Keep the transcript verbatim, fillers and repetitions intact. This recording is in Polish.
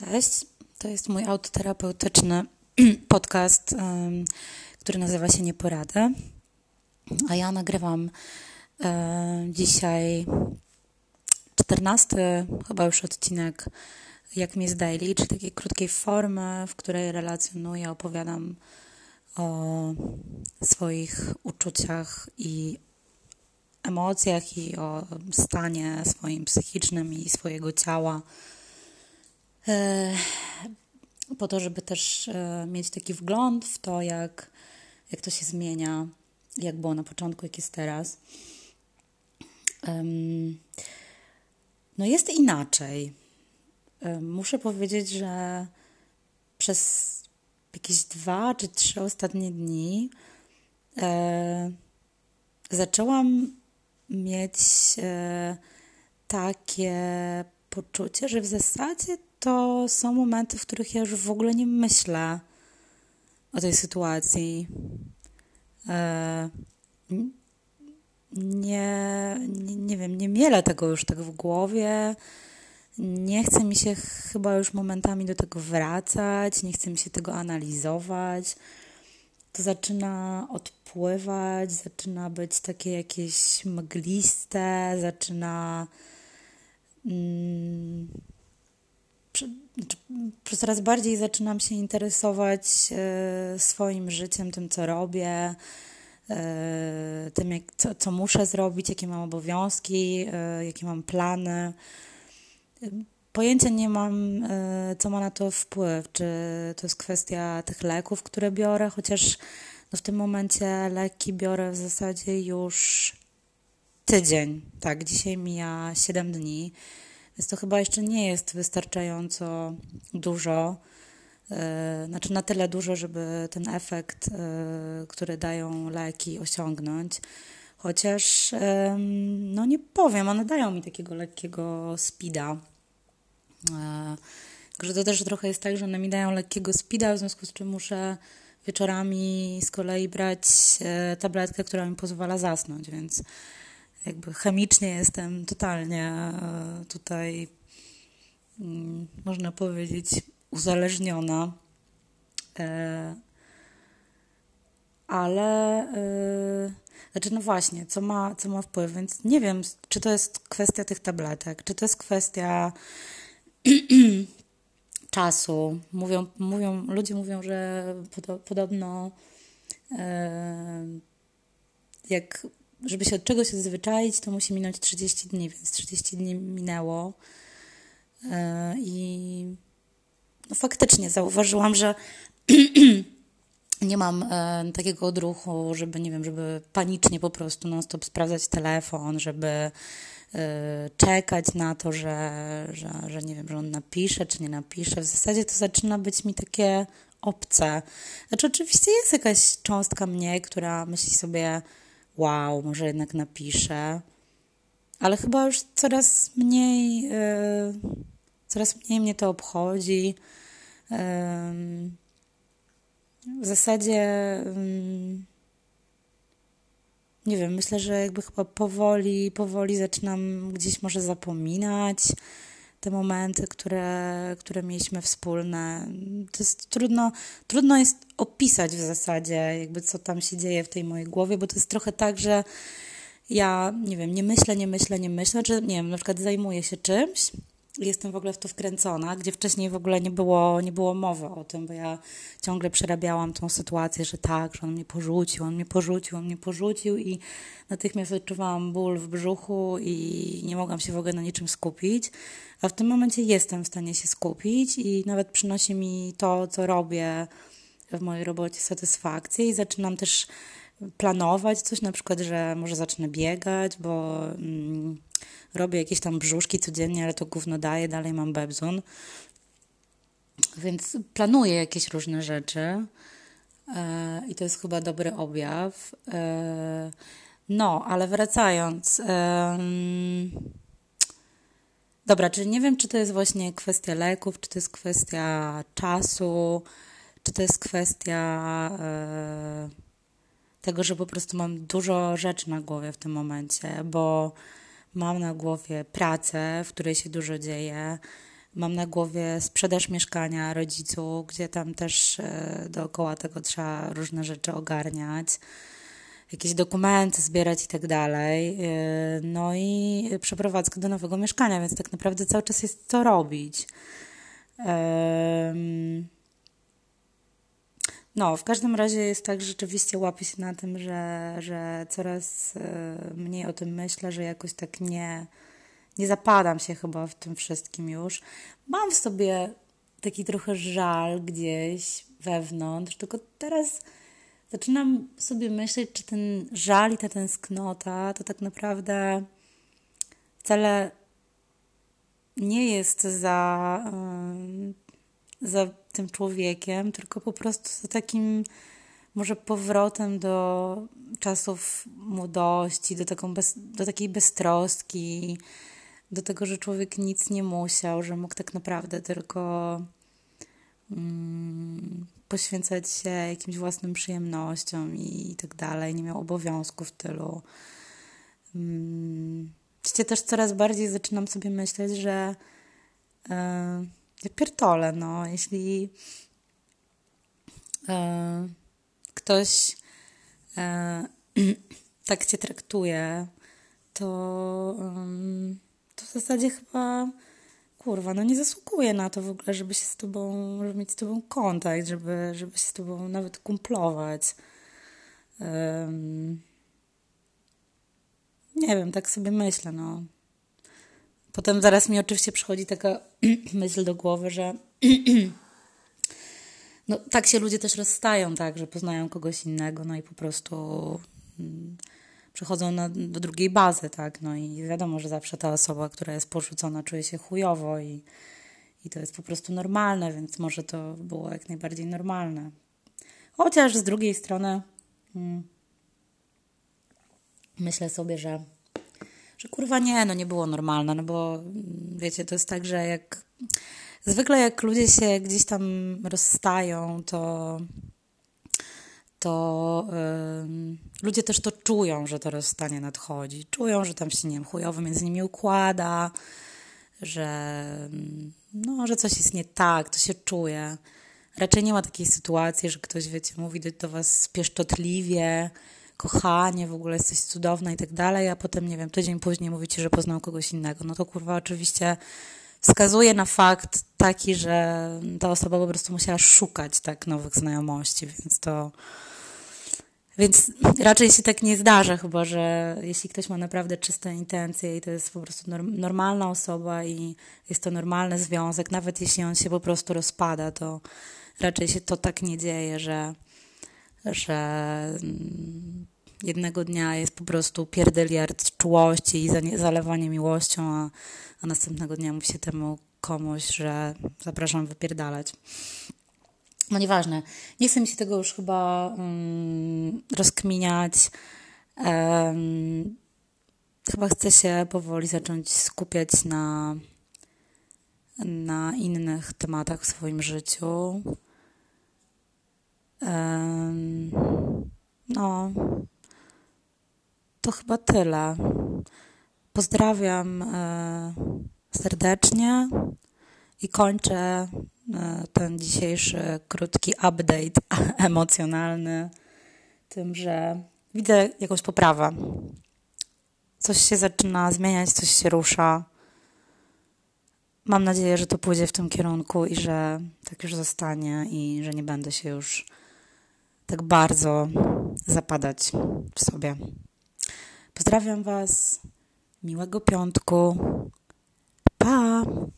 Cześć, to jest mój autoterapeutyczny podcast, który nazywa się Nieporady, a ja nagrywam dzisiaj czternasty chyba już odcinek Jak mi z daily, czyli takiej krótkiej formy, w której relacjonuję, opowiadam o swoich uczuciach i emocjach i o stanie swoim psychicznym i swojego ciała, po to, żeby też mieć taki wgląd w to, jak, jak to się zmienia, jak było na początku, jak jest teraz. No jest inaczej. Muszę powiedzieć, że przez jakieś dwa czy trzy ostatnie dni zaczęłam mieć takie poczucie, że w zasadzie to są momenty, w których ja już w ogóle nie myślę o tej sytuacji. Nie, nie, nie wiem, nie mielę tego już tak w głowie. Nie chce mi się chyba już momentami do tego wracać, nie chce mi się tego analizować. To zaczyna odpływać, zaczyna być takie jakieś mgliste, zaczyna... Mm, coraz bardziej zaczynam się interesować e, swoim życiem, tym co robię, e, tym jak, co, co muszę zrobić, jakie mam obowiązki, e, jakie mam plany. Pojęcia nie mam, e, co ma na to wpływ, czy to jest kwestia tych leków, które biorę, chociaż no, w tym momencie leki biorę w zasadzie już tydzień, tak, dzisiaj mija siedem dni. Więc to chyba jeszcze nie jest wystarczająco dużo, yy, znaczy na tyle dużo, żeby ten efekt, yy, który dają leki, osiągnąć. Chociaż, yy, no nie powiem, one dają mi takiego lekkiego speeda. Yy, także to też trochę jest tak, że one mi dają lekkiego speeda, w związku z czym muszę wieczorami z kolei brać yy, tabletkę, która mi pozwala zasnąć, więc... Jakby chemicznie jestem totalnie tutaj, można powiedzieć, uzależniona, ale, znaczy no właśnie, co ma, co ma wpływ, więc nie wiem, czy to jest kwestia tych tabletek, czy to jest kwestia czasu. Mówią, mówią, ludzie mówią, że podo- podobno jak... Żeby się od czegoś odzwyczaić, to musi minąć trzydzieści dni, więc trzydzieści dni minęło. Yy, I no faktycznie zauważyłam, że nie mam yy, takiego odruchu, żeby, nie wiem, żeby panicznie po prostu non stop sprawdzać telefon, żeby yy, czekać na to, że, że, że nie wiem, że on napisze, czy nie napisze. W zasadzie to zaczyna być mi takie obce. Znaczy oczywiście jest jakaś cząstka mnie, która myśli sobie... wow, może jednak napiszę, ale chyba już coraz mniej, yy, coraz mniej mnie to obchodzi. Yy, w zasadzie, yy, nie wiem, myślę, że jakby chyba powoli, powoli zaczynam gdzieś może zapominać te momenty, które, które mieliśmy wspólne. To jest trudno, trudno jest opisać w zasadzie, jakby co tam się dzieje w tej mojej głowie, bo to jest trochę tak, że ja, nie wiem, nie myślę, nie myślę, nie myślę, czy nie wiem, na przykład zajmuję się czymś i jestem w ogóle w to wkręcona, gdzie wcześniej w ogóle nie było, nie było mowy o tym, bo ja ciągle przerabiałam tą sytuację, że tak, że on mnie porzucił, on mnie porzucił, on mnie porzucił i natychmiast odczuwałam ból w brzuchu i nie mogłam się w ogóle na niczym skupić, a w tym momencie jestem w stanie się skupić i nawet przynosi mi to, co robię w mojej robocie, satysfakcję i zaczynam też planować coś, na przykład, że może zacznę biegać, bo... Mm, robię jakieś tam brzuszki codziennie, ale to gówno daje, dalej mam bebzun. Więc planuję jakieś różne rzeczy e, i to jest chyba dobry objaw. E, no, ale wracając. E, dobra, czyli nie wiem, czy to jest właśnie kwestia leków, czy to jest kwestia czasu, czy to jest kwestia e, tego, że po prostu mam dużo rzeczy na głowie w tym momencie, bo mam na głowie pracę, w której się dużo dzieje, Mam na głowie sprzedaż mieszkania rodzicu, gdzie tam też dookoła tego trzeba różne rzeczy ogarniać, jakieś dokumenty zbierać i tak dalej. No i przeprowadzkę do nowego mieszkania, więc tak naprawdę cały czas jest co robić. No, w każdym razie jest tak, że rzeczywiście łapię się na tym, że, że coraz mniej o tym myślę, że jakoś tak nie... Nie zapadam się chyba w tym wszystkim już. Mam w sobie taki trochę żal gdzieś wewnątrz, tylko teraz zaczynam sobie myśleć, czy ten żal i ta tęsknota to tak naprawdę wcale nie jest za, za tym człowiekiem, tylko po prostu za takim może powrotem do czasów młodości, do, taką bez, do takiej beztroski, do tego, że człowiek nic nie musiał, że mógł tak naprawdę tylko mm, poświęcać się jakimś własnym przyjemnościom i, i tak dalej, nie miał obowiązków tylu. Mm, też coraz bardziej zaczynam sobie myśleć, że yy, ja pierdolę, no, jeśli yy, ktoś e, tak cię traktuje, to, um, to w zasadzie chyba, kurwa, no nie zasługuje na to w ogóle, żeby się z tobą, żeby mieć z tobą kontakt, żeby, żeby się z tobą nawet kumplować. Um, nie wiem, tak sobie myślę, no. Potem zaraz mi oczywiście przychodzi taka myśl do głowy, że... No, tak się ludzie też rozstają, tak, że poznają kogoś innego, no i po prostu mm, przechodzą na, do drugiej bazy, tak, no i wiadomo, że zawsze ta osoba, która jest porzucona, czuje się chujowo i, i to jest po prostu normalne, więc może to było jak najbardziej normalne. Chociaż z drugiej strony mm, myślę sobie, że, że kurwa nie, no nie było normalne, no bo wiecie, to jest tak, że jak... Zwykle jak ludzie się gdzieś tam rozstają, to, to yy, ludzie też to czują, że to rozstanie nadchodzi. Czują, że tam się, nie wiem, chujowo między nimi układa, że, no, że coś jest nie tak, to się czuje. Raczej nie ma takiej sytuacji, że ktoś, wiecie, mówi do, do was pieszczotliwie, kochanie, w ogóle jesteś cudowna i tak dalej, a potem, nie wiem, tydzień później mówicie, że poznał kogoś innego. No to kurwa oczywiście... Wskazuje na fakt taki, że ta osoba po prostu musiała szukać tak nowych znajomości, więc to... Więc raczej się tak nie zdarza chyba, że jeśli ktoś ma naprawdę czyste intencje i to jest po prostu normalna osoba i jest to normalny związek, nawet jeśli on się po prostu rozpada, to raczej się to tak nie dzieje, że, że jednego dnia jest po prostu pierdeliard czułości i zalewanie miłością, a a następnego dnia mówi się temu komuś, że zapraszam wypierdalać. No nieważne. Nie chcę mi się tego już chyba um, rozkminiać. Um, chyba chcę się powoli zacząć skupiać na, na innych tematach w swoim życiu. Um, no. To chyba tyle. Pozdrawiam e, serdecznie i kończę e, ten dzisiejszy krótki update emocjonalny tym, że widzę jakąś poprawę. Coś się zaczyna zmieniać, coś się rusza. Mam nadzieję, że to pójdzie w tym kierunku i że tak już zostanie i że nie będę się już tak bardzo zapadać w sobie. Pozdrawiam was. Miłego piątku. Pa!